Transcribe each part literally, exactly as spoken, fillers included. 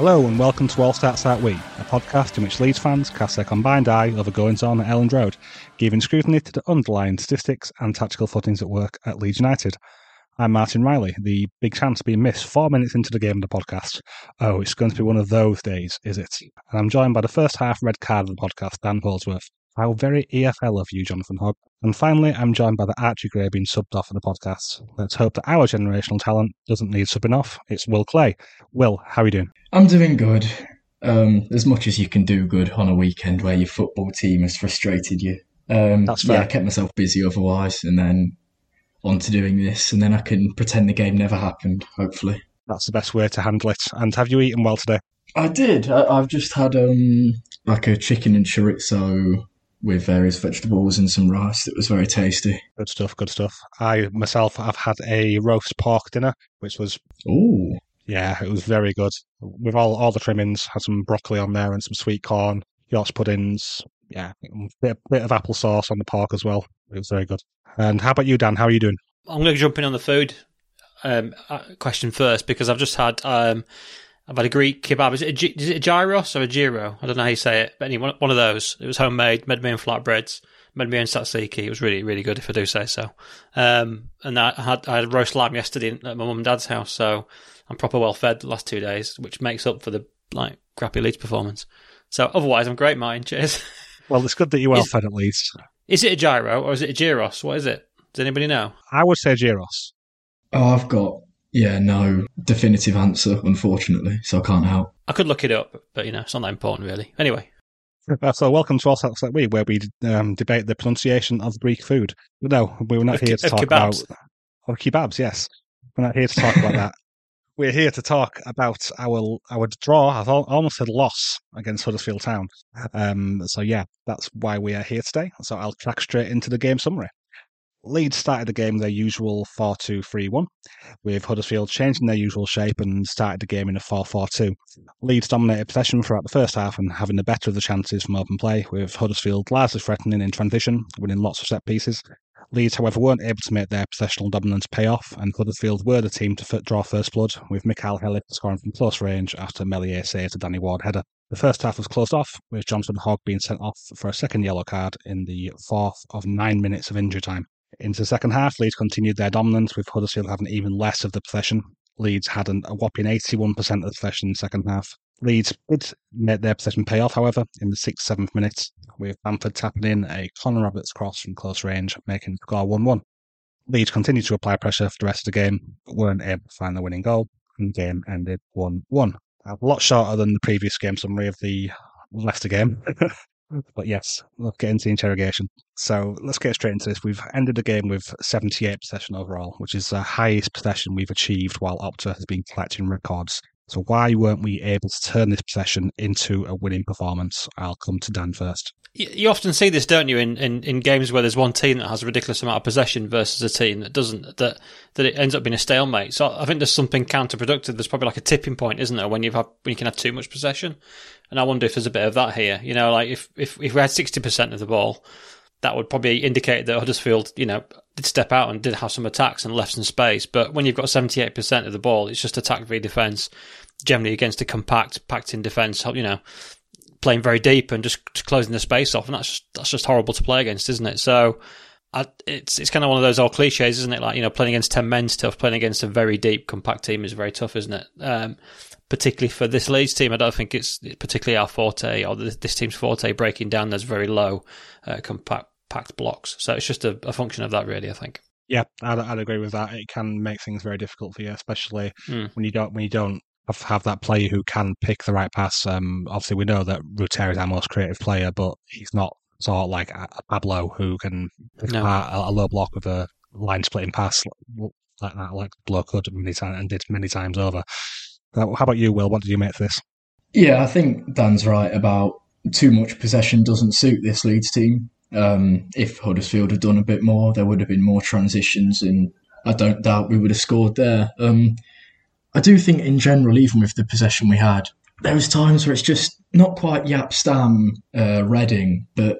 Hello and welcome to All Starts That Week, a podcast in which Leeds fans cast their combined eye over goings-on at Elland Road, giving scrutiny to the underlying statistics and tactical footings at work at Leeds United. I'm Martin Riley. The big chance being missed four minutes into the game of the podcast. Oh, it's going to be one of those days, is it? And I'm joined by the first half red card of the podcast, Dan Holdsworth. How very E F L of you, Jonathan Hogg. And finally, I'm joined by the Archie Gray being subbed off for the podcast. Let's hope that our generational talent doesn't need subbing off. It's Will Clay. Will, how are you doing? I'm doing good. Um, as much as you can do good on a weekend where your football team has frustrated you. Um, That's fair. Yeah, I kept myself busy otherwise, and then on to doing this, and then I can pretend the game never happened, hopefully. That's the best way to handle it. And have you eaten well today? I did. I, I've just had um, like a chicken and chorizo with various vegetables and some rice. That was very tasty. Good stuff, good stuff. I, myself, have had a roast pork dinner, which was... Ooh. Yeah, it was very good. With all, all the trimmings, had some broccoli on there and some sweet corn, Yorkshire puddings, yeah, a bit, bit of apple sauce on the pork as well. It was very good. And how about you, Dan? How are you doing? I'm going to jump in on the food um, question first, because I've just had... Um, I've had a Greek kebab. Is it, a G- is it a gyros or a gyro? I don't know how you say it, but anyway, one of those. It was homemade, made me own flatbreads, made me own tzatziki. It was really, really good, if I do say so. Um, and I had I had roast lamb yesterday at my mum and dad's house, so I'm proper well fed the last two days, which makes up for the like crappy Leeds performance. So otherwise, I'm great, Martin. Cheers. Well, it's good that you're well is, fed at Leeds. Is it a gyro or is it a gyros? What is it? Does anybody know? I would say gyros. Oh, I've got... Yeah, no definitive answer, unfortunately, so I can't help. I could look it up, but, you know, it's not that important, really. Anyway. So welcome to All Starts That Week, where we um, debate the pronunciation of Greek food. No, we were not of, here to of talk kebabs. about... Or kebabs, yes. We're not here to talk about that. We're here to talk about our our draw, I've almost said loss, against Huddersfield Town. Um, so, yeah, that's why we are here today. So I'll track straight into the game summary. Leeds started the game their usual four two three one, with Huddersfield changing their usual shape and started the game in a four four two. Leeds dominated possession throughout the first half and having the better of the chances from open play, with Huddersfield largely threatening in transition, winning lots of set pieces. Leeds, however, weren't able to make their possessional dominance pay off, and Huddersfield were the team to draw first blood, with Michael Hellip scoring from close range after Melier saved a Danny Ward header. The first half was closed off, with Jonathan Hogg being sent off for a second yellow card in the fourth of nine minutes of injury time. Into the second half, Leeds continued their dominance, with Huddersfield having even less of the possession. Leeds had a whopping eighty-one percent of the possession in the second half. Leeds did make their possession pay off, however, in the sixth to seventh minutes, with Bamford tapping in a Conor Roberts cross from close range, making the score one one. Leeds continued to apply pressure for the rest of the game, but weren't able to find the winning goal, and the game ended one one. A lot shorter than the previous game summary of the Leicester game. But yes, let's get into the interrogation. So let's get straight into this. We've ended the game with seventy-eight possession overall, which is the highest possession we've achieved while Opta has been collecting records. So why weren't we able to turn this possession into a winning performance? I'll come to Dan first. You often see this, don't you, in, in, in games where there's one team that has a ridiculous amount of possession versus a team that doesn't, that that it ends up being a stalemate. So I think there's something counterproductive. There's probably like a tipping point, isn't there, when you've had, when you can have too much possession? And I wonder if there's a bit of that here. You know, like if, if, if we had sixty percent of the ball, that would probably indicate that Huddersfield, you know, did step out and did have some attacks and left some space. But when you've got seventy-eight percent of the ball, it's just attack v defence, generally against a compact, packed-in defence, you know, playing very deep and just closing the space off. And that's just, that's just horrible to play against, isn't it? So I, it's it's kind of one of those old cliches, isn't it? Like, you know, playing against ten men's tough, playing against a very deep, compact team is very tough, isn't it? Um, particularly for this Leeds team, I don't think it's particularly our forte, or this team's forte, breaking down those very low, uh, compact, packed blocks. So it's just a, a function of that, really, I think. Yeah, I'd, I'd agree with that. It can make things very difficult for you, especially mm. when you don't when you don't have that player who can pick the right pass. Um, obviously, we know that Ruter is our most creative player, but he's not sort of like a Pablo who can pick no. apart a, a low block with a line-splitting pass like that, like Pablo could many times and did many times over. How about you, Will? What did you make of this? Yeah, I think Dan's right about too much possession doesn't suit this Leeds team. Um, if Huddersfield had done a bit more, there would have been more transitions, and I don't doubt we would have scored there. Um, I do think in general, even with the possession we had, there was times where it's just not quite Yap Stam uh, Reading, but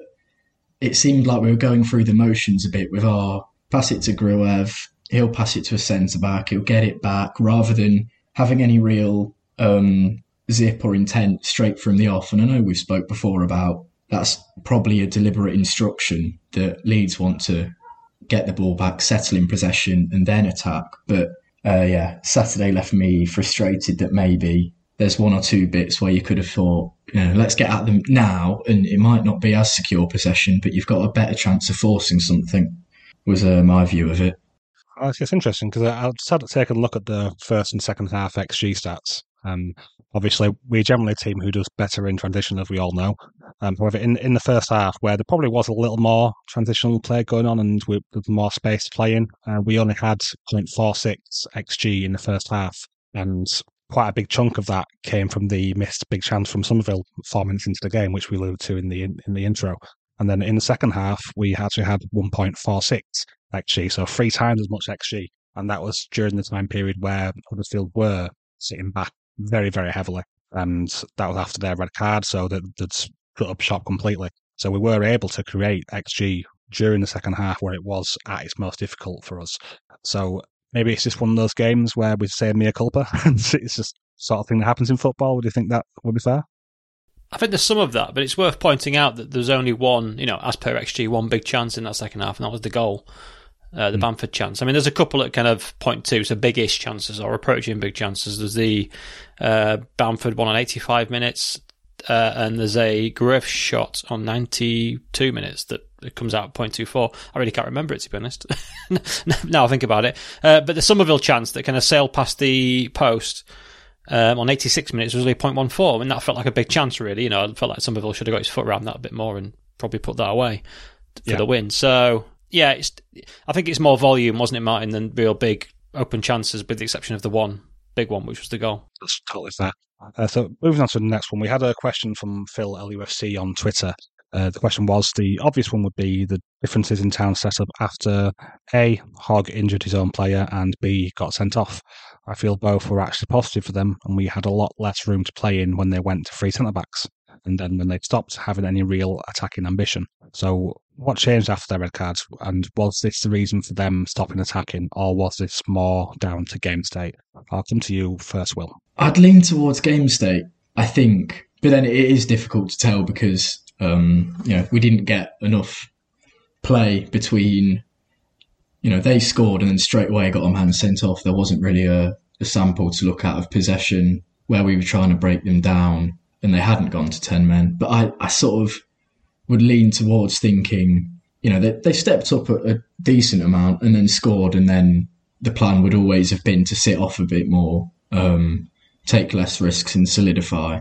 it seemed like we were going through the motions a bit with our pass it to Gruev, he'll pass it to a centre-back, he'll get it back, rather than having any real um, zip or intent straight from the off. And I know we've spoke before about that's probably a deliberate instruction that Leeds want to get the ball back, settle in possession and then attack. But uh, yeah, Saturday left me frustrated that maybe there's one or two bits where you could have thought, you know, let's get at them now, and it might not be as secure possession, but you've got a better chance of forcing something, was uh, my view of it. It's interesting because I just had to take a look at the first and second half X G stats. Um, obviously, we're generally a team who does better in transition, as we all know. Um, however, in, in the first half, where there probably was a little more transitional play going on and with more space to play in, uh, we only had zero point four six X G in the first half, and quite a big chunk of that came from the missed big chance from Somerville four minutes into the game, which we alluded to in the in, in the intro. And then in the second half, we actually had one point four six X G, so three times as much X G, and that was during the time period where Huddersfield were sitting back very, very heavily, and that was after their red card, so that they'd shut up shop completely. So we were able to create X G during the second half where it was at its most difficult for us. So maybe it's just one of those games where we say mea culpa, and it's just sort of thing that happens in football. Would you think that would be fair? I think there's some of that, but it's worth pointing out that there's only one, you know, as per X G, one big chance in that second half, and that was the goal. Uh, the mm. Bamford chance. I mean, there's a couple that kind of point to, so big-ish chances or approaching big chances. There's the uh, Bamford one on eighty-five minutes, uh, and there's a Griff shot on ninety-two minutes that comes out at point two four. I really can't remember it, to be honest, now I think about it. Uh, but the Somerville chance that kind of sailed past the post um, on eighty-six minutes was only point one four, and that felt like a big chance, really. You know, I felt like Somerville should have got his foot around that a bit more and probably put that away for yeah. the win. So... Yeah, it's, I think it's more volume, wasn't it, Martin, than real big open chances, with the exception of the one big one, which was the goal. That's totally fair. Uh, so moving on to the next one, we had a question from Phil L U F C on Twitter. Uh, the question was, the obvious one would be the differences in Town's setup after A, Hogg injured his own player, and B, got sent off. I feel both were actually positive for them, and we had a lot less room to play in when they went to three centre-backs, and then when they stopped having any real attacking ambition. So what changed after their red cards, and was this the reason for them stopping attacking, or was this more down to game state? I'll come to you first, Will. I'd lean towards game state, I think, but then it is difficult to tell because um, you know, we didn't get enough play between, you know, they scored and then straight away got a man sent off. There wasn't really a, a sample to look at of possession where we were trying to break them down, and they hadn't gone to ten men. But I, I sort of would lean towards thinking, you know, they, they stepped up a, a decent amount and then scored, and then the plan would always have been to sit off a bit more, um, take less risks and solidify.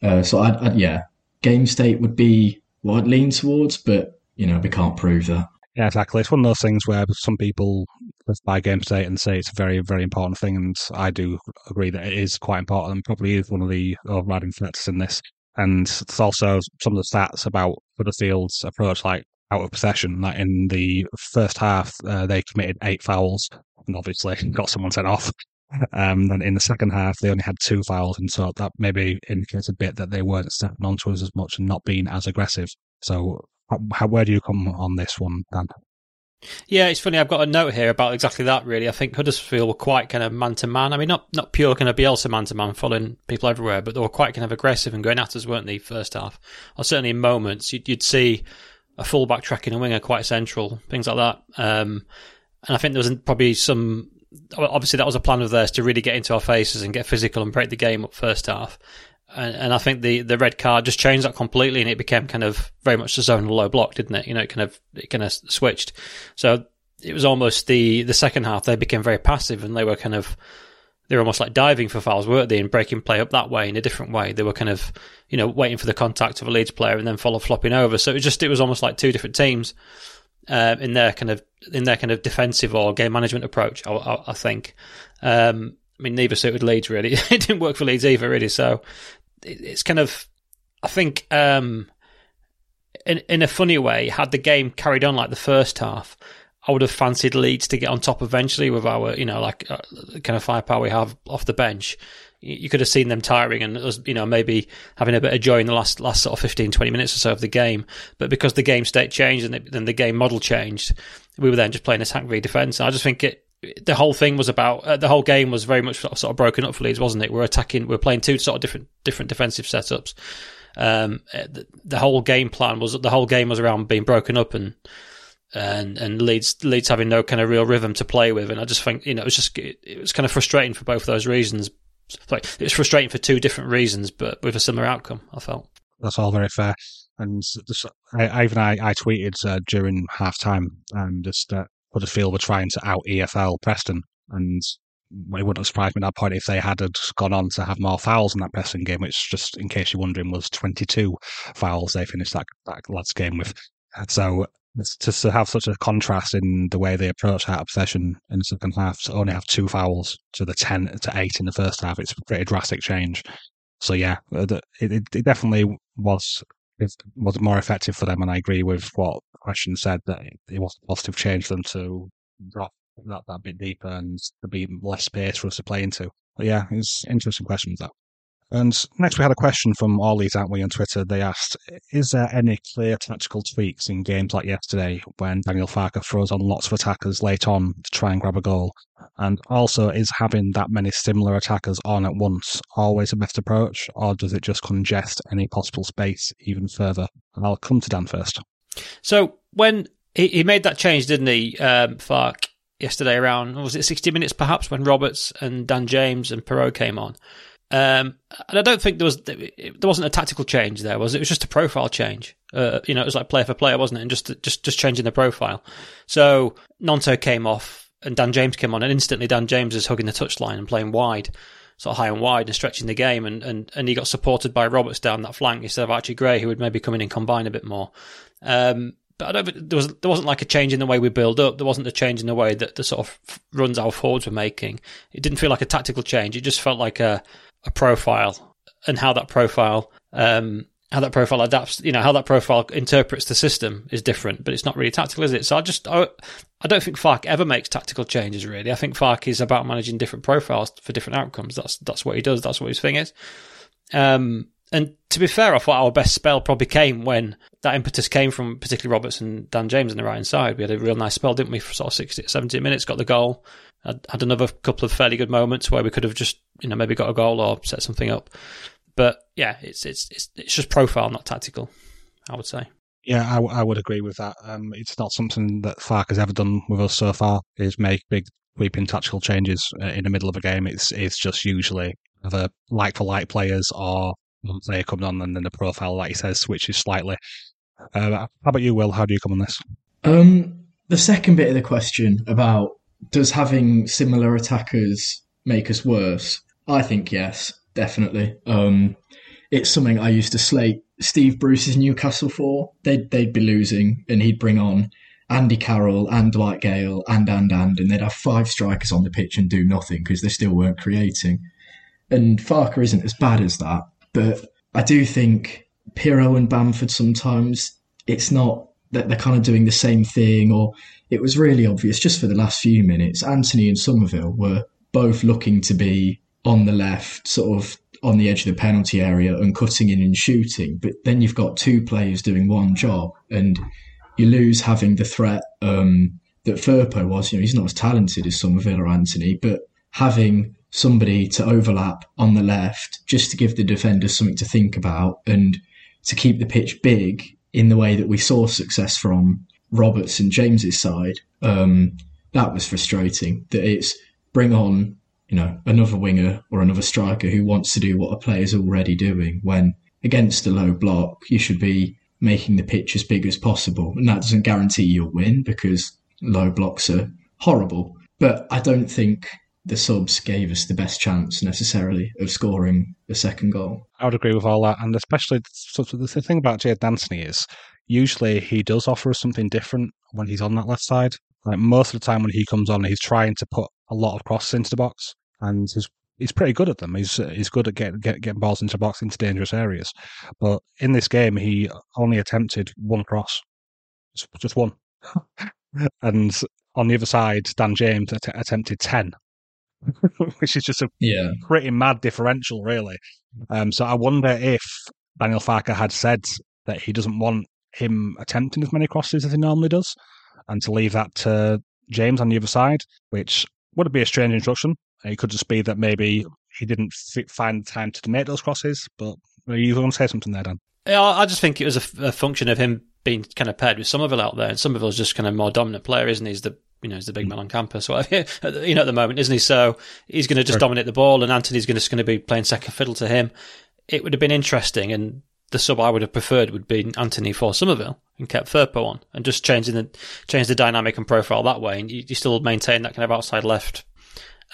Uh, so, I'd, I'd, yeah, game state would be what I'd lean towards, but, you know, we can't prove that. Yeah, exactly. It's one of those things where some people let's buy game state and say it's a very, very important thing, and I do agree that it is quite important and probably is one of the overriding factors in this. And it's also some of the stats about Huddersfield's approach, like out of possession. Like in the first half, uh, they committed eight fouls and obviously got someone sent off. Um, and in the second half, they only had two fouls, and so that maybe indicates a bit that they weren't stepping onto us as much and not being as aggressive. So how, where do you come on this one, Dan? Yeah, it's funny. I've got a note here about exactly that, really. I think Huddersfield were quite kind of man-to-man. I mean, not not pure kind of Bielsa man-to-man, following people everywhere, but they were quite kind of aggressive and going at us, weren't they, first half? Or certainly in moments, you'd, you'd see a fullback tracking a winger quite central, things like that. Um, and I think there was probably some... Obviously, that was a plan of theirs to really get into our faces and get physical and break the game up first half. And, and I think the, the red card just changed that completely, and it became kind of very much the zone low block, didn't it? You know, it kind of it kind of switched. So it was almost the, the second half. They became very passive, and they were kind of they were almost like diving for fouls, weren't they? And breaking play up that way in a different way. They were kind of you know waiting for the contact of a Leeds player and then follow flopping over. So it was just it was almost like two different teams. Uh, in their kind of in their kind of defensive or game management approach, I, I, I think. Um, I mean, neither suited Leeds really. It didn't work for Leeds either, really. So it, it's kind of, I think, um, in in a funny way, had the game carried on like the first half, I would have fancied Leeds to get on top eventually with our, you know, like uh, the kind of firepower we have off the bench. You could have seen them tiring and us, you know, maybe having a bit of joy in the last last sort of fifteen, twenty minutes or so of the game. But because the game state changed and then the game model changed, we were then just playing attack v defence. I just think it, the whole thing was about uh, the whole game was very much sort of, sort of broken up for Leeds, wasn't it? We're attacking, we're playing two sort of different different defensive setups. Um, the, the whole game plan was the whole game was around being broken up and. And and Leeds Leeds having no kind of real rhythm to play with, and I just think you know it was just it, it was kind of frustrating for both of those reasons. Like it was frustrating for two different reasons, but with a similar outcome. I felt that's all very fair. And this, I, even I, I tweeted uh, during half time, um, just that uh, Huddersfield were trying to out E F L Preston, and it wouldn't have surprised me at that point if they had gone on to have more fouls in that Preston game, which, just in case you're wondering, was twenty-two fouls they finished that that lads game with. So. To have such a contrast in the way they approach that possession in the second half, to only have two fouls to the ten to eight in the first half, it's a pretty drastic change. So yeah, it, it definitely was it was more effective for them, and I agree with what the question said that it was a positive change for them to drop that, that bit deeper and to be less space for us to play into. But yeah, it's interesting questions though. And next we had a question from Orleys, aren't we, on Twitter. They asked, is there any clear tactical tweaks in games like yesterday when Daniel Farke throws on lots of attackers late on to try and grab a goal? And also, is having that many similar attackers on at once always the best approach, or does it just congest any possible space even further? And I'll come to Dan first. So when he, he made that change, didn't he, um, Farke, yesterday around, was it sixty minutes perhaps, when Roberts and Dan James and Perreault came on? Um, and I don't think there was there wasn't a tactical change there, was it? It was just a profile change. Uh, you know, it was like player for player, wasn't it? And just just just changing the profile. So Nonto came off, and Dan James came on, and instantly Dan James is hugging the touchline and playing wide, sort of high and wide, and stretching the game. And and, and he got supported by Roberts down that flank instead of Archie Gray, who would maybe come in and combine a bit more. Um, but I don't there was there wasn't like a change in the way we build up. There wasn't a change in the way that the sort of runs our forwards were making. It didn't feel like a tactical change. It just felt like a a profile, and how that profile, um, how that profile adapts, you know, how that profile interprets the system is different, but it's not really tactical, is it? So I just, I, I don't think Farke ever makes tactical changes, really. I think Farke is about managing different profiles for different outcomes. That's, that's what he does. That's what his thing is. Um, and to be fair, I thought our best spell probably came when that impetus came from particularly Roberts and Dan James on the right hand side. We had a real nice spell, didn't we? For sort of sixty, seventy minutes, got the goal. I had another couple of fairly good moments where we could have just, you know, maybe got a goal or set something up. But yeah, it's it's it's, it's just profile, not tactical, I would say. Yeah, I, w- I would agree with that. Um, it's not something that Farke has ever done with us so far, is make big, sweeping tactical changes in the middle of a game. It's it's just usually either like-for-like players or one player comes on and then the profile, like he says, switches slightly. Uh, how about you, Will? How do you come on this? Um, the second bit of the question about does having similar attackers make us worse? I think yes, definitely. Um, it's something I used to slate Steve Bruce's Newcastle for. They'd, they'd be losing and he'd bring on Andy Carroll and Dwight Gale and, and, and, and they'd have five strikers on the pitch and do nothing because they still weren't creating. And Farker isn't as bad as that, but I do think Pirro and Bamford sometimes, it's not that they're kind of doing the same thing, or it was really obvious just for the last few minutes. Anthony and Somerville were both looking to be on the left, sort of on the edge of the penalty area and cutting in and shooting. But then you've got two players doing one job and you lose having the threat um, that Firpo was. You know, he's not as talented as Somerville or Anthony, but having somebody to overlap on the left just to give the defenders something to think about and to keep the pitch big in the way that we saw success from Roberts and James's side, um, that was frustrating. That it's bring on, you know, another winger or another striker who wants to do what a player's already doing, when against a low block, you should be making the pitch as big as possible. And that doesn't guarantee you'll win because low blocks are horrible. But I don't think the subs gave us the best chance necessarily of scoring the second goal. I would agree with all that. And especially the thing about Jadon Anthony is usually he does offer us something different when he's on that left side. Like most of the time when he comes on, he's trying to put a lot of crosses into the box, and he's he's pretty good at them. He's he's good at getting get, getting balls into the box, into dangerous areas. But in this game, he only attempted one cross, just one. And on the other side, Dan James att- attempted ten, which is just a yeah. pretty mad differential, really. Um, so I wonder if Daniel Farker had said that he doesn't want him attempting as many crosses as he normally does, and to leave that to James on the other side, which would be a strange instruction. It could just be that maybe he didn't fit, find time to make those crosses, but you want to say something there, Dan? Yeah, I just think it was a, a function of him being kind of paired with Somerville out there, and Somerville's just kind of more dominant player, isn't he? He's the you know he's the big mm. man on campus, whatever, you know, at the moment, isn't he? So he's going to just sure. dominate the ball, and Anthony's going to, just going to be playing second fiddle to him. It would have been interesting, and the sub I would have preferred would be Anthony for Somerville and kept Firpo on, and just changing the change the dynamic and profile that way, and you, you still maintain that kind of outside left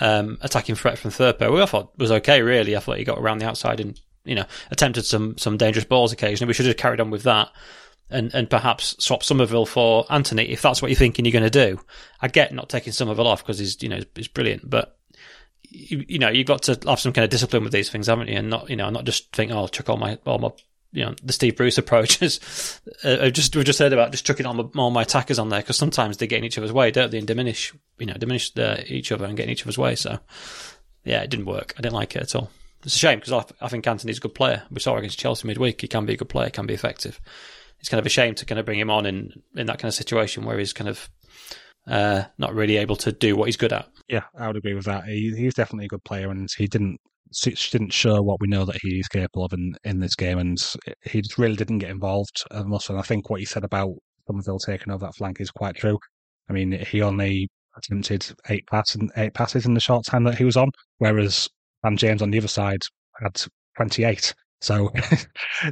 um, attacking threat from Firpo, who I thought was okay, really. I thought he got around the outside and you know attempted some some dangerous balls occasionally. We should have carried on with that, and and perhaps swap Somerville for Anthony if that's what you're thinking you're going to do. I get not taking Somerville off because he's you know he's brilliant, but. You, you know, you've got to have some kind of discipline with these things, haven't you? And not, you know, not just think, oh, I'll chuck all my, all my, you know, the Steve Bruce approach is, uh, I just, we just heard about just chucking all my, all my attackers on there, because sometimes they get in each other's way, don't they? And diminish, you know, diminish the, each other and get in each other's way. So, yeah, it didn't work. I didn't like it at all. It's a shame because I, I think Anthony's a good player. We saw against Chelsea midweek, he can be a good player, can be effective. It's kind of a shame to kind of bring him on in, in that kind of situation where he's kind of, Uh, not really able to do what he's good at. Yeah, I would agree with that. He, he's definitely a good player, and he didn't didn't show what we know that he's capable of in, in this game, and he just really didn't get involved. And I think what you said about Somerville taking over that flank is quite true. I mean, he only attempted eight, pass, eight passes in the short time that he was on, whereas Dan James on the other side had twenty-eight. So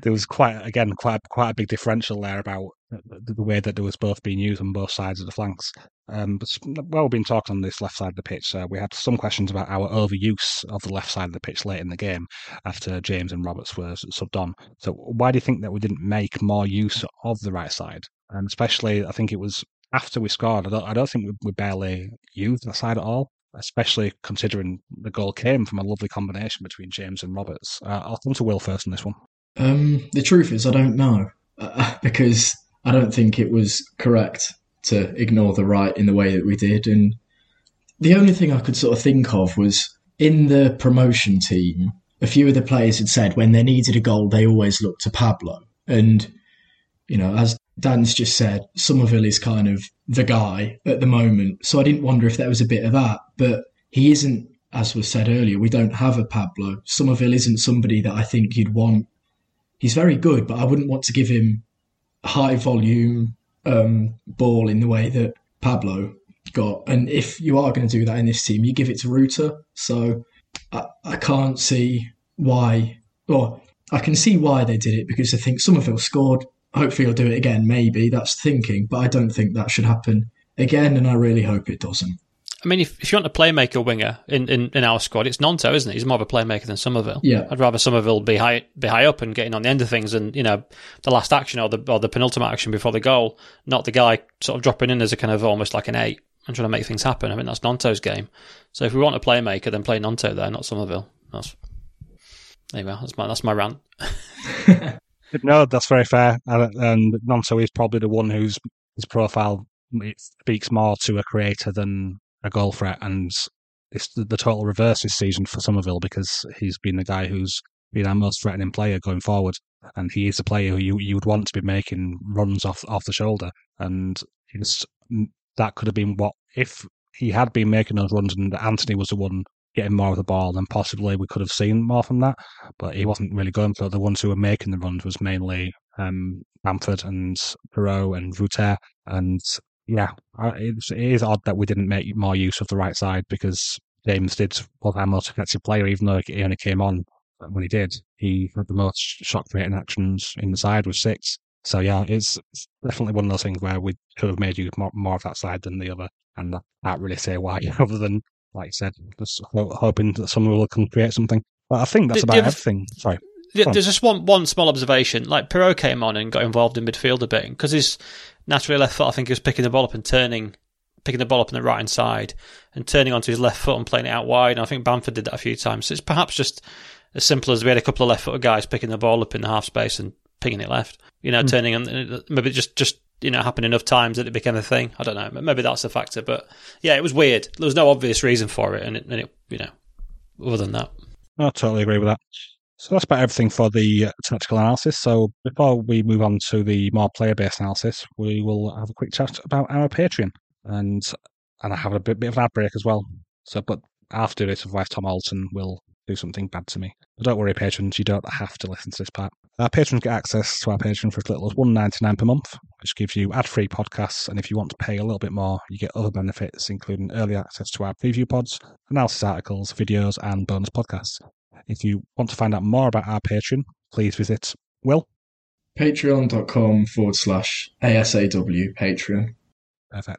there was quite, again, quite quite a big differential there about the way that they was both being used on both sides of the flanks. Um, but while we've been talking on this left side of the pitch, uh, we had some questions about our overuse of the left side of the pitch late in the game after James and Roberts were subbed on. So why do you think that we didn't make more use of the right side? And especially, I think it was after we scored. I don't, I don't think we, we barely used that side at all, especially considering the goal came from a lovely combination between James and Roberts. Uh, I'll come to Will first on this one. Um, the truth is, I don't know, uh, because I don't think it was correct to ignore the right in the way that we did. And the only thing I could sort of think of was in the promotion team, a few of the players had said when they needed a goal, they always looked to Pablo. And, you know, as Dan's just said, Somerville is kind of the guy at the moment. So I didn't wonder if there was a bit of that, but he isn't, as was said earlier, we don't have a Pablo. Somerville isn't somebody that I think you'd want. He's very good, but I wouldn't want to give him high volume um, ball in the way that Pablo got. And if you are going to do that in this team, you give it to Ruta. So I, I can't see why, or I can see why they did it, because I think Somerville scored. Hopefully he'll do it again, maybe. That's thinking, but I don't think that should happen again, and I really hope it doesn't. I mean, if, if you want a playmaker winger in, in, in our squad, it's Nonto, isn't it? He's more of a playmaker than Somerville. Yeah. I'd rather Somerville be high be high up and getting on the end of things, and you know, the last action or the or the penultimate action before the goal, not the guy sort of dropping in as a kind of almost like an eight and trying to make things happen. I mean, that's Nonto's game. So if we want a playmaker, then play Nonto there, not Somerville. That's anyway. That's my that's my rant. No, that's very fair. And Nonto is probably the one whose his profile it speaks more to a creator than a goal threat, and it's the total reverse this season for Somerville, because he's been the guy who's been our most threatening player going forward, and he is a player who you, you would want to be making runs off off the shoulder, and it's, that could have been what if he had been making those runs and Anthony was the one getting more of the ball, then possibly we could have seen more from that, but he wasn't really going for it. The ones who were making the runs was mainly um, Bamford and Perreault and Ruter, and yeah, it's, it is odd that we didn't make more use of the right side, because James did was our most effective player, even though he only came on when he did. He had the most shot-creating actions in the side with six. So yeah, it's, it's definitely one of those things where we could have made use more, more of that side than the other, and I can't really say why, other than, like you said, just ho- hoping that someone will come create something. But I think that's did, about did everything. F- Sorry. There's just one, one small observation. Like, Perreault came on and got involved in midfield a bit, because his naturally left foot, I think he was picking the ball up and turning, picking the ball up on the right-hand side and turning onto his left foot and playing it out wide. And I think Bamford did that a few times. So it's perhaps just as simple as we had a couple of left-footed guys picking the ball up in the half space and pinging it left. You know, mm. turning and maybe just, just you know, happened enough times that it became a thing. I don't know. Maybe that's a factor. But yeah, it was weird. There was no obvious reason for it. And it, and it you know, other than that. I totally agree with that. So that's about everything for the tactical analysis. So before we move on to the more player-based analysis, we will have a quick chat about our Patreon, and and I have a bit, bit of an ad break as well. So, but after this, otherwise Tom Alton will do something bad to me. But don't worry, patrons, you don't have to listen to this part. Our patrons get access to our Patreon for as little as one dollar ninety-nine per month, which gives you ad-free podcasts, and if you want to pay a little bit more, you get other benefits, including early access to our preview pods, analysis articles, videos, and bonus podcasts. If you want to find out more about our Patreon, please visit Will. Patreon.com forward slash ASAW Patreon. Perfect.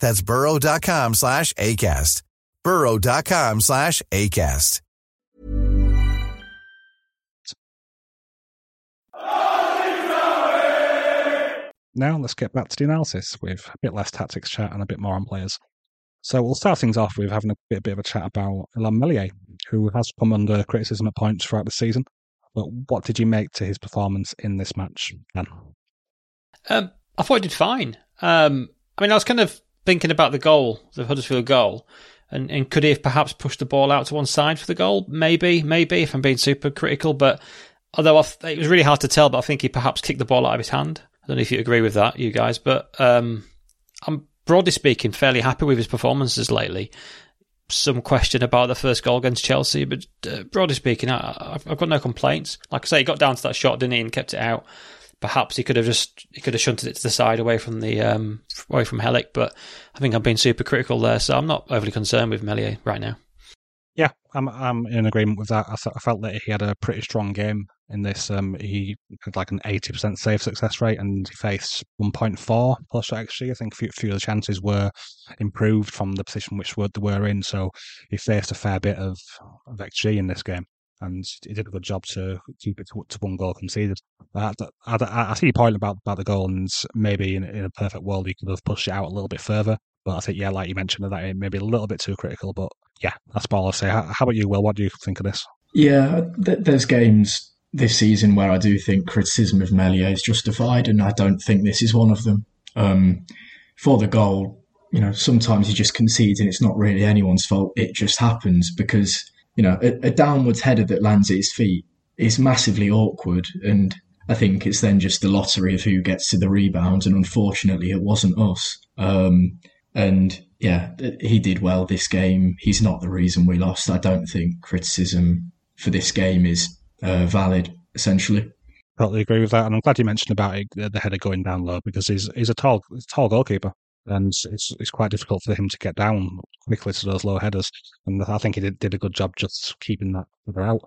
That's burrow.com slash ACAST. burrow.com slash ACAST. Now let's get back to the analysis with a bit less tactics chat and a bit more on players. So we'll start things off with having a bit, a bit of a chat about Alain Melier, who has come under criticism at points throughout the season. But what did you make to his performance in this match, Dan? Um, I thought he did fine. Um, I mean, I was kind of thinking about the goal, the Huddersfield goal, and, and could he have perhaps pushed the ball out to one side for the goal? Maybe, maybe, if I'm being super critical. But although I th- it was really hard to tell, but I think he perhaps kicked the ball out of his hand. I don't know if you agree with that, you guys, but um, I'm... broadly speaking, fairly happy with his performances lately. Some question about the first goal against Chelsea, but uh, broadly speaking, I, I've, I've got no complaints. Like I say, he got down to that shot, didn't he, and kept it out. Perhaps he could have just he could have shunted it to the side, away from the um, away from Helic. But I think I'm being super critical there, so I'm not overly concerned with Melier right now. Yeah, I'm I'm in agreement with that. I, th- I felt that he had a pretty strong game in this. Um, he had like an eighty percent save success rate, and he faced one point four plus X G. I think a few, few of the chances were improved from the position which they were in, so he faced a fair bit of, of X G in this game, and he did a good job to keep it to, to one goal conceded. I, I, I see your point about, about the goal, and maybe in, in a perfect world he could have pushed it out a little bit further, but I think, yeah, like you mentioned, that it may be a little bit too critical, but yeah, that's all I'll say. How, how about you, Will? What do you think of this? Yeah, th- there's games this season where I do think criticism of Meslier is justified, and I don't think this is one of them. Um, for the goal, you know, sometimes you just concede and it's not really anyone's fault. It just happens because, you know, a, a downwards header that lands at his feet is massively awkward, and I think it's then just the lottery of who gets to the rebound, and unfortunately it wasn't us. Um, and yeah, he did well this game. He's not the reason we lost. I don't think criticism for this game is uh, valid, essentially. Totally agree with that, and I'm glad you mentioned about it, the header going down low, because he's he's a tall tall goalkeeper, and it's it's quite difficult for him to get down quickly to those low headers, and I think he did, did a good job just keeping that header out.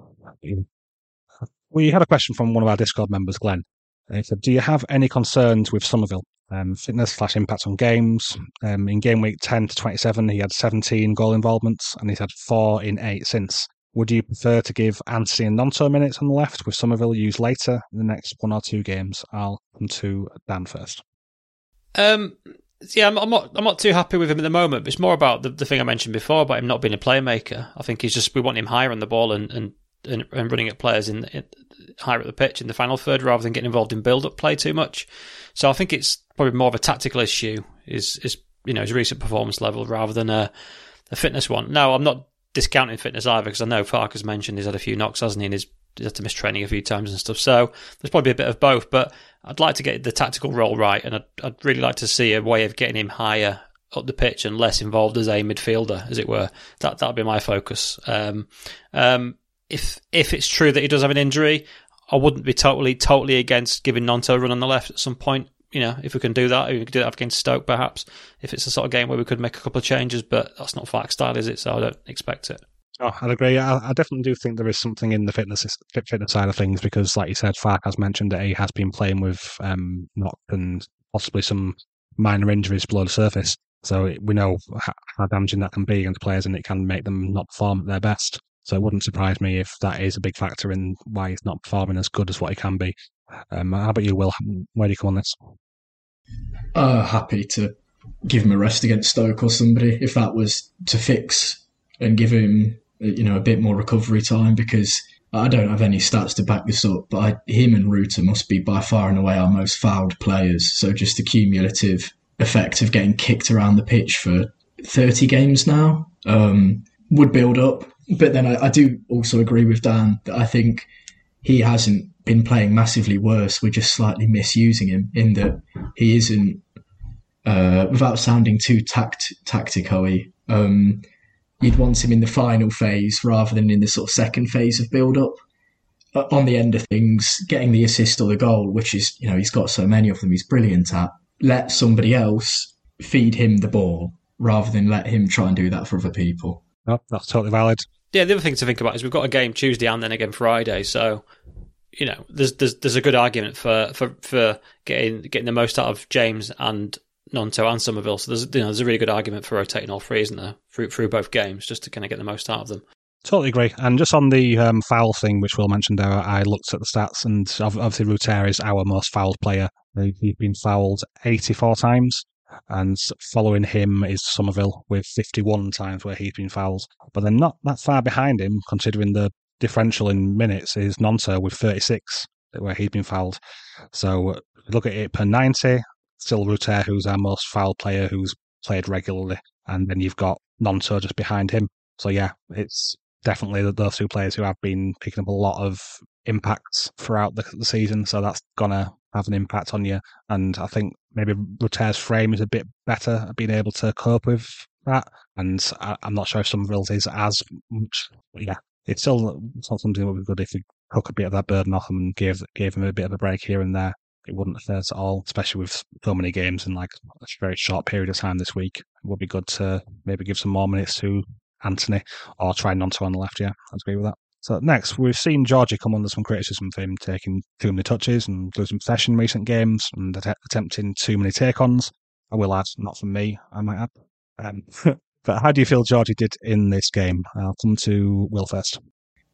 We had a question from one of our Discord members, Glenn. He said, do you have any concerns with Somerville? Um, fitness slash impact on games. Um, in game week ten to twenty-seven, he had seventeen goal involvements, and he's had four in eight since. Would you prefer to give Anthony and Nonto minutes on the left, with Somerville used later in the next one or two games? I'll come to Dan first. Um, yeah, I'm, I'm not. I'm not too happy with him at the moment. It's more about the, the thing I mentioned before about him not being a playmaker. I think he's just we want him higher on the ball and and, and, and running at players in, in higher at the pitch in the final third, rather than getting involved in build-up play too much. So I think it's probably more of a tactical issue. Is is you know his recent performance level rather than a, a fitness one. No, I'm not discounting fitness either, because I know Farker's mentioned he's had a few knocks, hasn't he, and he's, he's had to miss training a few times and stuff, so there's probably a bit of both, but I'd like to get the tactical role right, and I'd, I'd really like to see a way of getting him higher up the pitch and less involved as a midfielder, as it were. That that'd be my focus. Um, um, if if it's true that he does have an injury, I wouldn't be totally totally against giving Nonto a run on the left at some point. You know, if we can do that, if we can do that against Stoke, perhaps, if it's the sort of game where we could make a couple of changes, but that's not Farke's style, is it? So I don't expect it. Oh, I'd agree. I, I definitely do think there is something in the fitness fitness side of things, because, like you said, Farke has mentioned that he has been playing with um, knock and possibly some minor injuries below the surface. So we know how damaging that can be against players, and it can make them not perform at their best. So it wouldn't surprise me if that is a big factor in why he's not performing as good as what he can be. Um, how about you, Will? Where do you come on this? Uh, happy to give him a rest against Stoke or somebody, if that was to fix and give him, you know, a bit more recovery time, because I don't have any stats to back this up, but I, him and Ruta must be by far and away our most fouled players. So just the cumulative effect of getting kicked around the pitch for thirty games now um, would build up. But then I, I do also agree with Dan that I think he hasn't been playing massively worse. We're just slightly misusing him, in that he isn't, uh, without sounding too tact tactico-y, um, you'd want him in the final phase rather than in the sort of second phase of build-up. But on the end of things, getting the assist or the goal, which is, you know, he's got so many of them, he's brilliant at, let somebody else feed him the ball rather than let him try and do that for other people. Yep, that's totally valid. Yeah, the other thing to think about is we've got a game Tuesday and then again Friday, so you know there's there's there's a good argument for, for, for getting getting the most out of James and Nonto and Somerville. So there's you know there's a really good argument for rotating all three, isn't there, through through both games, just to kind of get the most out of them. Totally agree. And just on the um, foul thing, which Will mentioned there, I looked at the stats, and obviously Ruter is our most fouled player. He's been fouled eighty-four times. And following him is Somerville with fifty-one times where he's been fouled. But they're not that far behind him, considering the differential in minutes is Nonto with thirty-six where he's been fouled. So look at it per ninety, still Ruter, who's our most fouled player, who's played regularly. And then you've got Nonto just behind him. So yeah, it's definitely those two players who have been picking up a lot of impacts throughout the, the season. So that's going to have an impact on you. And I think maybe Ruter's frame is a bit better at being able to cope with that. And I, I'm not sure if Somerville's is as much. But yeah, it's still it's not something that would be good if we took a bit of that burden off him and gave, gave him a bit of a break here and there. It wouldn't hurt at all, especially with so many games in like a very short period of time this week. It would be good to maybe give some more minutes to Anthony or try Nonto on the left. Yeah, I agree with that. So next, we've seen Georgie come under some criticism for him taking too many touches and losing possession in recent games and att- attempting too many take-ons. I will add, not from me, I might add. Um, but how do you feel Georgie did in this game? I'll come to Will first.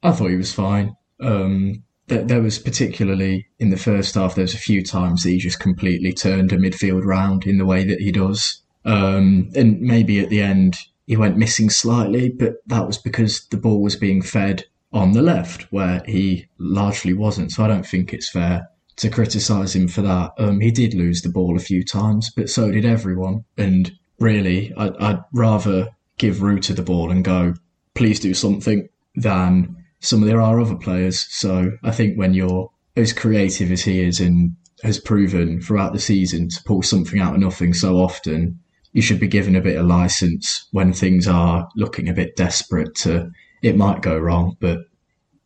I thought he was fine. Um, th- there was particularly, in the first half, there was a few times that he just completely turned a midfield round in the way that he does. Um, and maybe at the end, he went missing slightly, but that was because the ball was being fed on the left where he largely wasn't. So I don't think it's fair to criticise him for that. Um, he did lose the ball a few times, but so did everyone. And really, I'd, I'd rather give Ruta the ball and go, please do something, than some of there are other players. So I think when you're as creative as he is and has proven throughout the season to pull something out of nothing so often, you should be given a bit of licence when things are looking a bit desperate to, it might go wrong, but,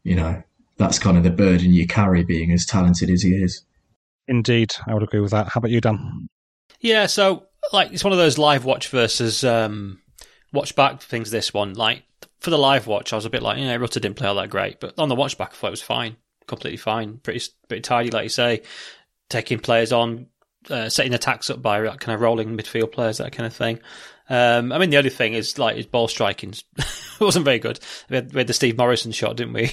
you know, that's kind of the burden you carry being as talented as he is. Indeed, I would agree with that. How about you, Dan? Yeah, so, like, it's one of those live watch versus um, watch back things, this one. Like, for the live watch, I was a bit like, yeah, Rutter didn't play all that great, but on the watch back, I thought it was fine, completely fine, pretty, pretty tidy, like you say, taking players on, Uh, setting attacks up by like, kind of rolling midfield players, that kind of thing. Um, I mean, the only thing is like his ball striking wasn't very good. We had, we had the Steve Morrison shot, didn't we,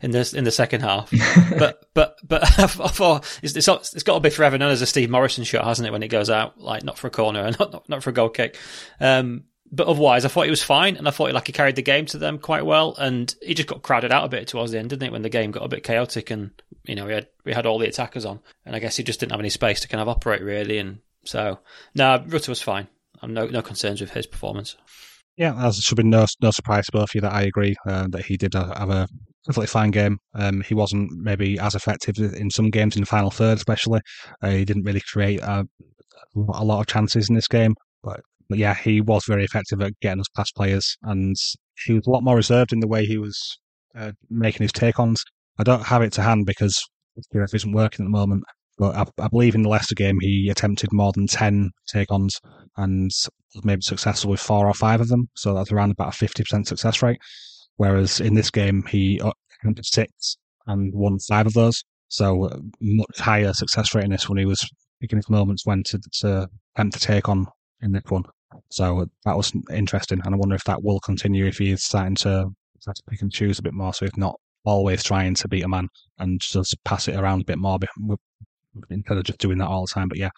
in the in the second half? but but but I thought it's, it's it's got to be forever known as a Steve Morrison shot, hasn't it? When it goes out, like not for a corner and not, not not for a goal kick. Um, but otherwise, I thought he was fine, and I thought like he carried the game to them quite well, and he just got crowded out a bit towards the end, didn't it? When the game got a bit chaotic and, you know, we had we had all the attackers on, and I guess he just didn't have any space to kind of operate really. And so, no, Rutter was fine. I'm no no concerns with his performance. Yeah, that should be no no surprise to both of you that I agree uh, that he did have a completely fine game. Um, he wasn't maybe as effective in some games in the final third, especially. Uh, he didn't really create uh, a lot of chances in this game, but. But yeah, he was very effective at getting us past players, and he was a lot more reserved in the way he was uh, making his take-ons. I don't have it to hand because P F isn't working at the moment, but I, I believe in the Leicester game he attempted more than ten take-ons and was maybe successful with four or five of them, so that's around about a fifty percent success rate, whereas in this game he attempted six and won five of those, so much higher success rate in this one. He was picking his moments when to, to attempt to take on in this one. So that was interesting, and I wonder if that will continue if he is starting to, start to pick and choose a bit more, so he's not always trying to beat a man and just pass it around a bit more instead of just doing that all the time. But yeah,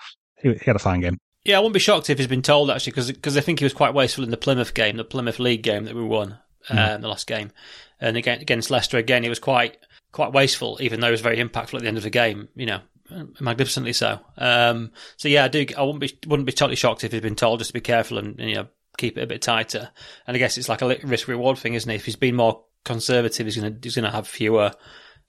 he, he had a fine game. Yeah, I wouldn't be shocked if he's been told, actually, because I think he was quite wasteful in the Plymouth game, the Plymouth League game that we won, mm-hmm. uh, in the last game. And again, against Leicester, again, he was quite quite wasteful, even though he was very impactful at the end of the game, you know. Magnificently so. Um, so yeah, I do. I wouldn't be wouldn't be totally shocked if he'd been told just to be careful and, and you know, keep it a bit tighter. And I guess it's like a risk reward thing, isn't it? If he's been more conservative, he's gonna he's gonna have fewer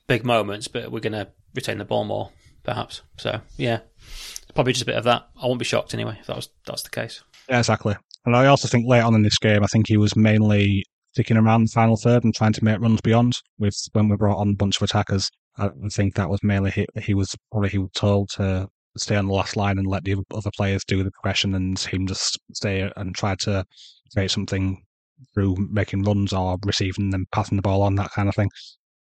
big moments, but we're gonna retain the ball more, perhaps. So yeah, it's probably just a bit of that. I won't be shocked anyway if that was that's the case. Yeah, exactly. And I also think later on in this game, I think he was mainly sticking around the final third and trying to make runs beyond. With when we brought on a bunch of attackers. I think that was mainly he, he was probably he was told to stay on the last line and let the other players do the progression, and him just stay and try to create something through making runs or receiving and passing the ball on, that kind of thing.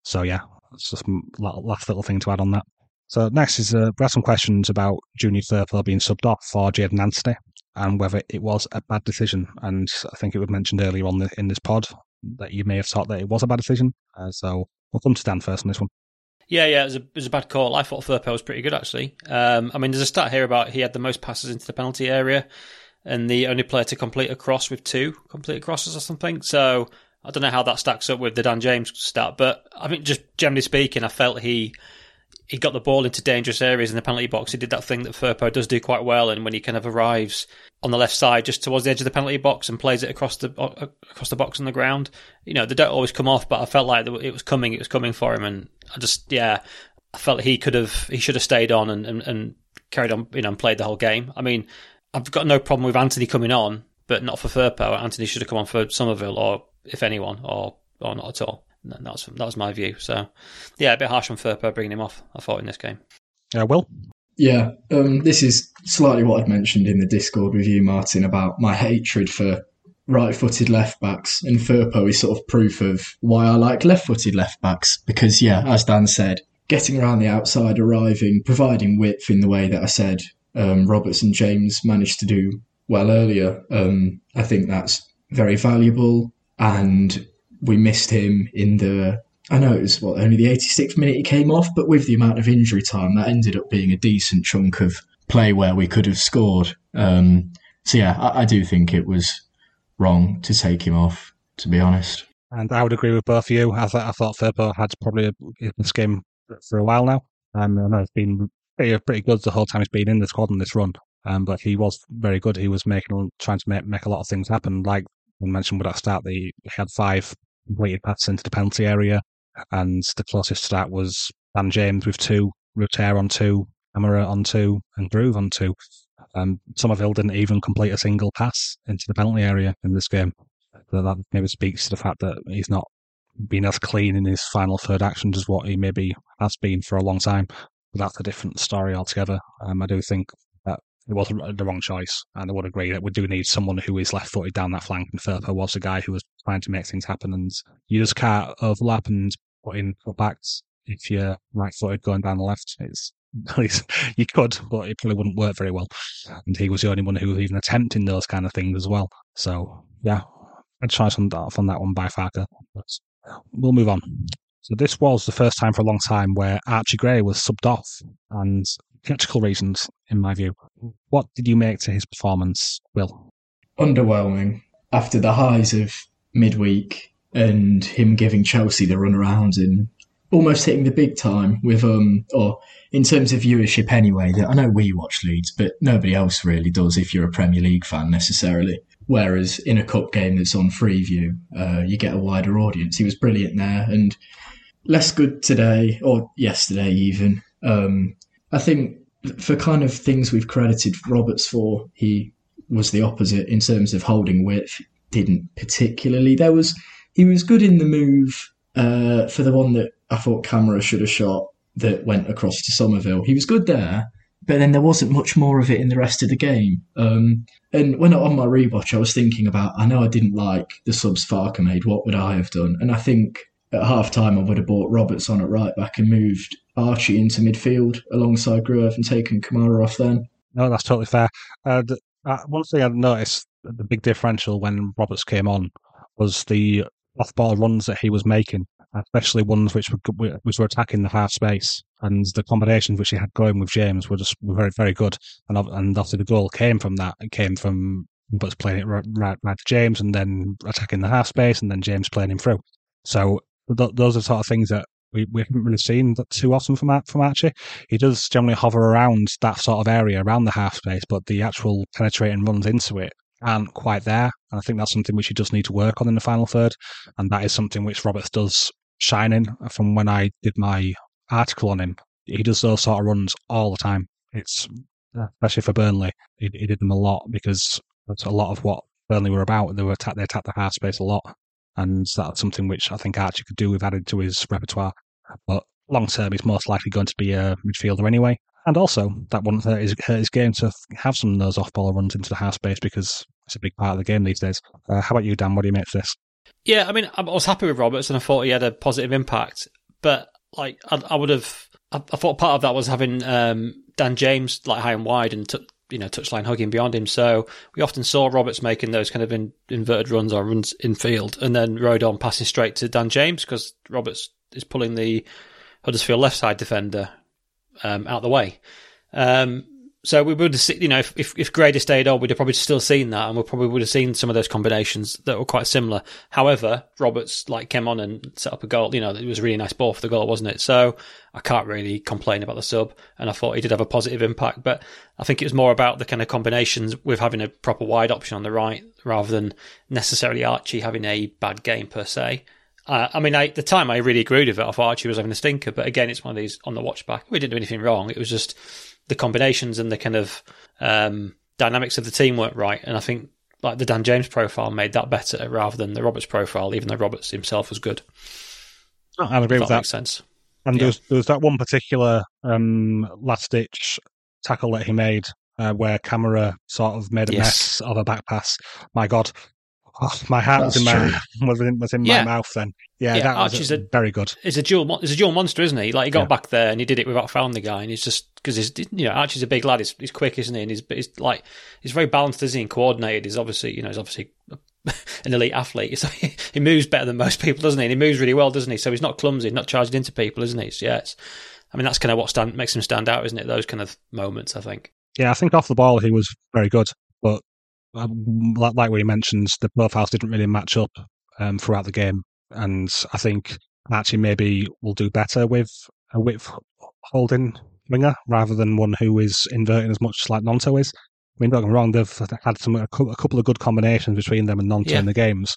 So yeah, it's just a last little thing to add on that. So next is uh, we had some questions about Junior Thurfell being subbed off for Jadon Anthony and whether it was a bad decision. And I think it was mentioned earlier on the, in this pod that you may have thought that it was a bad decision. Uh, so we'll come to Dan first on this one. Yeah, yeah, it was, a, it was a bad call. I thought Thurpo was pretty good, actually. Um, I mean, there's a stat here about he had the most passes into the penalty area and the only player to complete a cross with two complete crosses or something. So I don't know how that stacks up with the Dan James stat, but I mean, just generally speaking, I felt he he got the ball into dangerous areas in the penalty box. He did that thing that Thurpo does do quite well, and when he kind of arrives on the left side just towards the edge of the penalty box and plays it across the across the box on the ground. You know, they don't always come off, but I felt like it was coming, it was coming for him, and I just, yeah, I felt he could have, he should have stayed on and, and, and carried on, you know, and played the whole game. I mean, I've got no problem with Anthony coming on, but not for Firpo. Anthony should have come on for Somerville, or if anyone, or or not at all. That was, that was my view. So, yeah, a bit harsh on Firpo bringing him off, I thought, in this game. Yeah, Will? Yeah, um, this is slightly what I'd mentioned in the Discord with you, Martin, about my hatred for right-footed left-backs, and Firpo is sort of proof of why I like left-footed left-backs, because, yeah, as Dan said, getting around the outside, arriving, providing width in the way that I said um, Roberts and James managed to do well earlier, um, I think that's very valuable, and we missed him in the, I know it was, what, only the eighty-sixth minute he came off, but with the amount of injury time, that ended up being a decent chunk of play where we could have scored. Um, so, yeah, I, I do think it was wrong to take him off, to be honest. And I would agree with both of you. I, th- I thought Firpo had probably in this game for a while now. Um, I know it's been pretty, pretty good the whole time he's been in the squad on this run. Um, but he was very good. He was making, trying to make, make a lot of things happen. Like I mentioned, with that start, he had five completed passes into the penalty area, and the closest to that was Dan James with two, Ruter on two, Amara on two, and Groove on two. Um, Somerville didn't even complete a single pass into the penalty area in this game. So that maybe speaks to the fact that he's not been as clean in his final third actions as what he maybe has been for a long time. But that's a different story altogether. Um, I do think that it was the wrong choice, and I would agree that we do need someone who is left-footed down that flank, and Firpo was the guy who was trying to make things happen, and you just can't overlap and put in cutbacks if you're right-footed going down the left. It's you could, but it probably wouldn't work very well. And he was the only one who was even attempting those kind of things as well. So, yeah, I'd try to send off on that one by Farker. We'll move on. So this was the first time for a long time where Archie Gray was subbed off, and tactical reasons, in my view. What did you make to his performance, Will? Underwhelming. After the highs of midweek and him giving Chelsea the runaround and almost hitting the big time with, um, or in terms of viewership anyway, that I know we watch Leeds, but nobody else really does if you're a Premier League fan necessarily. Whereas in a cup game that's on Freeview, uh, you get a wider audience. He was brilliant there and less good today, or yesterday even. Um, I think for kind of things we've credited Roberts for, he was the opposite in terms of holding width. Didn't particularly. There was he was good in the move uh, for the one that I thought Camera should have shot that went across to Somerville. He was good there, but then there wasn't much more of it in the rest of the game. Um, and when I, on my rewatch, I was thinking about, I know I didn't like the subs Farker made, what would I have done? And I think at half-time I would have brought Roberts on at right-back and moved Archie into midfield alongside Grove and taken Kamara off then. No, that's totally fair. Uh, the, uh, one thing I noticed, the big differential when Roberts came on, was the off-ball runs that he was making, especially ones which were, which were attacking the half space, and the combinations which he had going with James were just were very, very good. And and after the goal came from that, it came from Roberts playing it right, right, right to James, and then attacking the half space, and then James playing him through. So th- those are the sort of things that we, we haven't really seen that too often from from Archie. He does generally hover around that sort of area, around the half space, but the actual penetrating runs into it aren't quite there. And I think that's something which he does need to work on in the final third. And that is something which Roberts does shining from when I did my article on him. He does those sort of runs all the time. It's especially for Burnley. He, he did them a lot because that's a lot of what Burnley were about. They were attack, they attacked the half space a lot, and that's something which I think Archie could do with added to his repertoire. But long term, he's most likely going to be a midfielder anyway. And also, that wouldn't hurt his, hurt his game to have some of those off-ball runs into the half space because it's a big part of the game these days. Uh, how about you, Dan? What do you make of this? Yeah, I mean, I was happy with Roberts and I thought he had a positive impact. But, like, I, I would have... I, I thought part of that was having um, Dan James, like, high and wide and, t- you know, touchline hugging beyond him. So we often saw Roberts making those kind of in, inverted runs or runs in field and then Rodon passing straight to Dan James because Roberts is pulling the Huddersfield left-side defender um, out the way. Um, so we would have seen, you know, if, if, if Grady stayed on, we'd have probably still seen that, and we probably would have seen some of those combinations that were quite similar. However, Roberts like came on and set up a goal. You know, it was a really nice ball for the goal, wasn't it? So I can't really complain about the sub, and I thought he did have a positive impact. But I think it was more about the kind of combinations with having a proper wide option on the right rather than necessarily Archie having a bad game per se. Uh, I mean, I, at the time I really agreed with it. I thought Archie was having a stinker, but again, it's one of these on the watch back. We didn't do anything wrong. It was just the combinations and the kind of um, dynamics of the team weren't right. And I think like the Dan James profile made that better rather than the Roberts profile, even though Roberts himself was good. Oh, I agree with that. Makes sense. And yeah. there, was, there was that one particular um, last-ditch tackle that he made uh, where Camera sort of made a yes. mess of a back pass. My God. Oh, my heart was in, my, was in, was in yeah. my mouth then. Yeah, yeah that Archie's was a, very good. He's a dual, he's a dual monster, isn't he? Like, he got yeah. back there and he did it without fouling the guy. And he's just, because, you know, Archie's a big lad. He's, he's quick, isn't he? And he's, he's like, he's very balanced, isn't he? And coordinated. He's obviously, you know, he's obviously an elite athlete. It's like, he moves better than most people, doesn't he? And he moves really well, doesn't he? So he's not clumsy, not charging into people, isn't he? So yeah, it's, I mean, that's kind of what stand, makes him stand out, isn't it? Those kind of moments, I think. Yeah, I think off the ball he was very good, but like, like we mentioned, the profiles didn't really match up um, throughout the game, and I think actually maybe we'll do better with a width holding winger rather than one who is inverting as much like Nonto is. I mean, don't get me wrong, they've had some a couple of good combinations between them and Nonto yeah. in the games,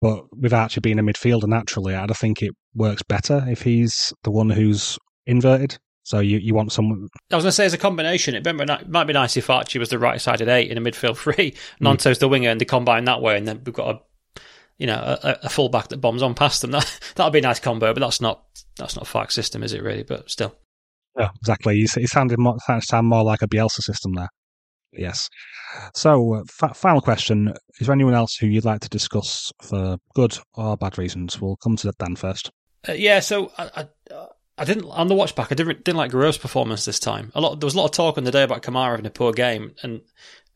but with Archie being a midfielder naturally, I think it works better if he's the one who's inverted. So you, you want someone... I was going to say, as a combination, it might be nice if Archie was the right-sided eight in a midfield three, Nanto's mm. the winger, and they combine that way, and then we've got a, you know, a, a full-back that bombs on past them. That that'd be a nice combo, but that's not that's not a Fark's system, is it, really? But still. No, exactly. It sounded more, sound more like a Bielsa system there. Yes. So, fa- final question. Is there anyone else who you'd like to discuss for good or bad reasons? We'll come to Dan first. Uh, yeah, so... I, I, uh... I didn't on the watch back. I didn't didn't like Guerrero's performance this time. A lot there was a lot of talk on the day about Kamara having a poor game, and,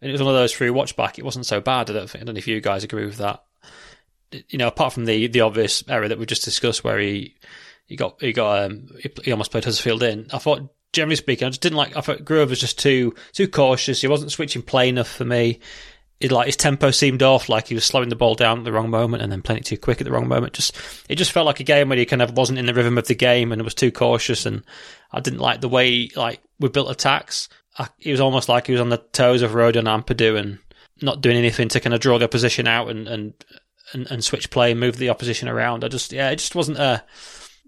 and it was one of those through watch back. It wasn't so bad. I don't think, I don't know if you guys agree with that. You know, apart from the, the obvious error that we just discussed, where he he got he got um, he, he almost played Huddersfield in. I thought, generally speaking, I just didn't like. I thought Guerrero was just too too cautious. He wasn't switching play enough for me. It, like, his tempo seemed off, like he was slowing the ball down at the wrong moment and then playing it too quick at the wrong moment. Just It just felt like a game where he kind of wasn't in the rhythm of the game and was too cautious, and I didn't like the way like we built attacks. I, it was almost like he was on the toes of Rodon and Purdue and not doing anything to kind of draw their position out and and, and, and switch play and move the opposition around. I just, yeah, it just wasn't a,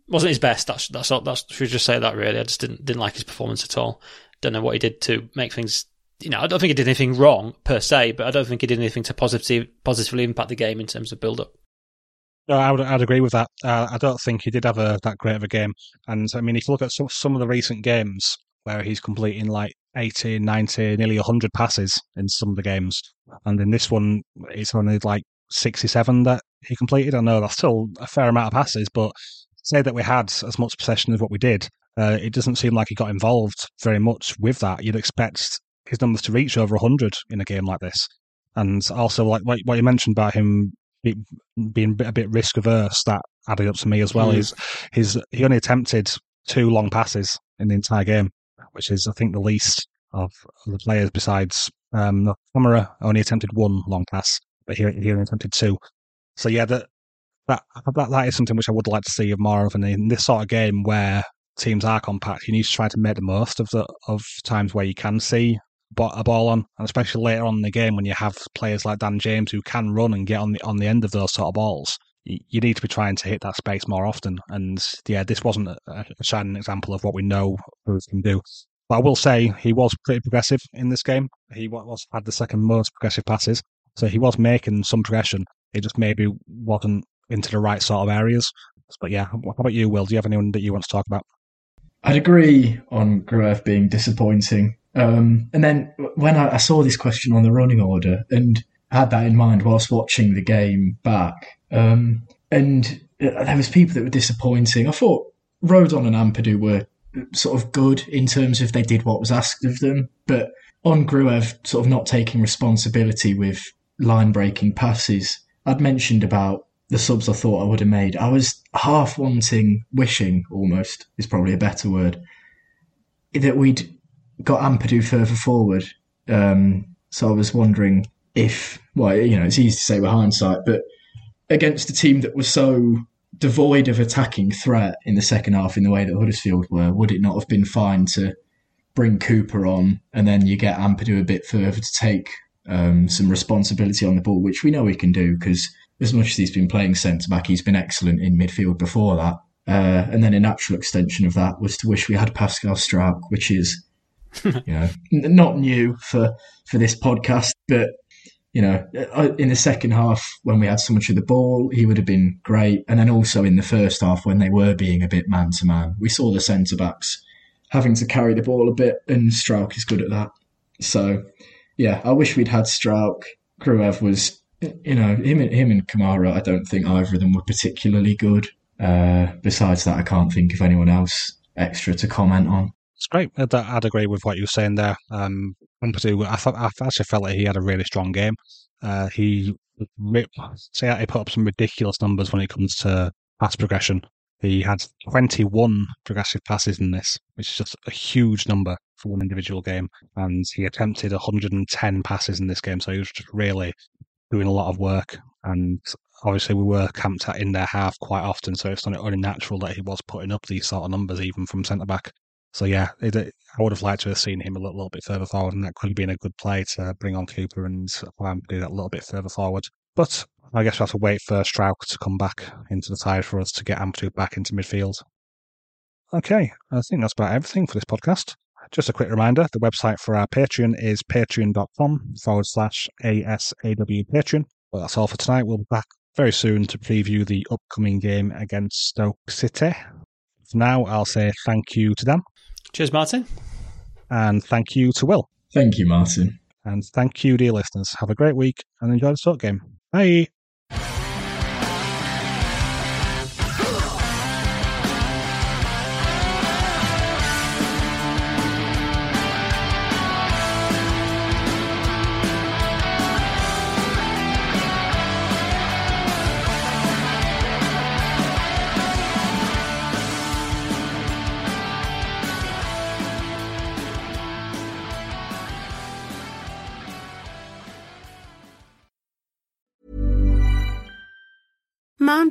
wasn't his best. That's that's all, that's should we just say that, really. I just didn't didn't like his performance at all. Don't know what he did to make things... You know, I don't think he did anything wrong per se, but I don't think he did anything to positive, positively impact the game in terms of build-up. No, I would I'd agree with that. Uh, I don't think he did have a, that great of a game. And, I mean, if you look at some, some of the recent games where he's completing like eighty, ninety, nearly one hundred passes in some of the games, and in this one, it's only like sixty-seven that he completed. I know that's still a fair amount of passes, but say that we had as much possession as what we did, uh, it doesn't seem like he got involved very much with that. You'd expect his numbers to reach over one hundred in a game like this. And also, like what you mentioned about him being a bit risk-averse, that added up to me as well. Mm. He's, he's, he only attempted two long passes in the entire game, which is, I think, the least of the players besides um, Kamara. Only attempted one long pass, but he, he only attempted two. So, yeah, that, that that that is something which I would like to see more of in this sort of game where teams are compact. You need to try to make the most of the of times where you can see a ball on, and especially later on in the game when you have players like Dan James who can run and get on the on the end of those sort of balls, you, you need to be trying to hit that space more often. And yeah, this wasn't a, a shining example of what we know Bruce can do. But I will say he was pretty progressive in this game. He was had the second most progressive passes, so he was making some progression. It just maybe wasn't into the right sort of areas. But yeah, what about you, Will? Do you have anyone that you want to talk about? I'd agree on Gruev being disappointing. Um, and then when I, I saw this question on the running order and had that in mind whilst watching the game back, um, and there was people that were disappointing. I thought Rodon and Ampadu were sort of good in terms of they did what was asked of them, but on Gruev sort of not taking responsibility with line-breaking passes. I'd mentioned about the subs I thought I would have made. I was half wanting, wishing almost, is probably a better word, that we'd got Ampadu further forward. Um, so I was wondering if, well, you know, it's easy to say with hindsight, but against a team that was so devoid of attacking threat in the second half in the way that Huddersfield were, would it not have been fine to bring Cooper on and then you get Ampadu a bit further to take um, some responsibility on the ball, which we know he can do because as much as he's been playing centre-back, he's been excellent in midfield before that. Uh, and then a natural extension of that was to wish we had Pascal Strauch, which is you know, not new for, for this podcast, but you know, in the second half when we had so much of the ball, he would have been great. And then also in the first half when they were being a bit man to man, we saw the centre backs having to carry the ball a bit, and Strauch is good at that. So yeah, I wish we'd had Strauch. Gruev was, you know, him and him and Kamara. I don't think either of them were particularly good. Uh, besides that, I can't think of anyone else extra to comment on. It's great. I'd, I'd agree with what you were saying there. Um, Ampadu, I, th- I actually felt like he had a really strong game. Uh, he, he put up some ridiculous numbers when it comes to pass progression. He had twenty-one progressive passes in this, which is just a huge number for one individual game. And he attempted one hundred ten passes in this game, so he was just really doing a lot of work. And obviously we were camped out in their half quite often, so it's only natural that he was putting up these sort of numbers even from centre-back. So yeah, it, it, I would have liked to have seen him a little, little bit further forward, and that could have been a good play to bring on Cooper and allow him to do that a little bit further forward. But I guess we'll have to wait for Strauch to come back into the side for us to get Ampadu back into midfield. Okay, I think that's about everything for this podcast. Just a quick reminder, the website for our Patreon is patreon.com forward slash ASAW Patreon. Well, that's all for tonight. We'll be back very soon to preview the upcoming game against Stoke City. For now, I'll say thank you to Dan. Cheers, Martin. And thank you to Will. Thank you, Martin. And thank you, dear listeners. Have a great week and enjoy the Stoke game. Bye. Mom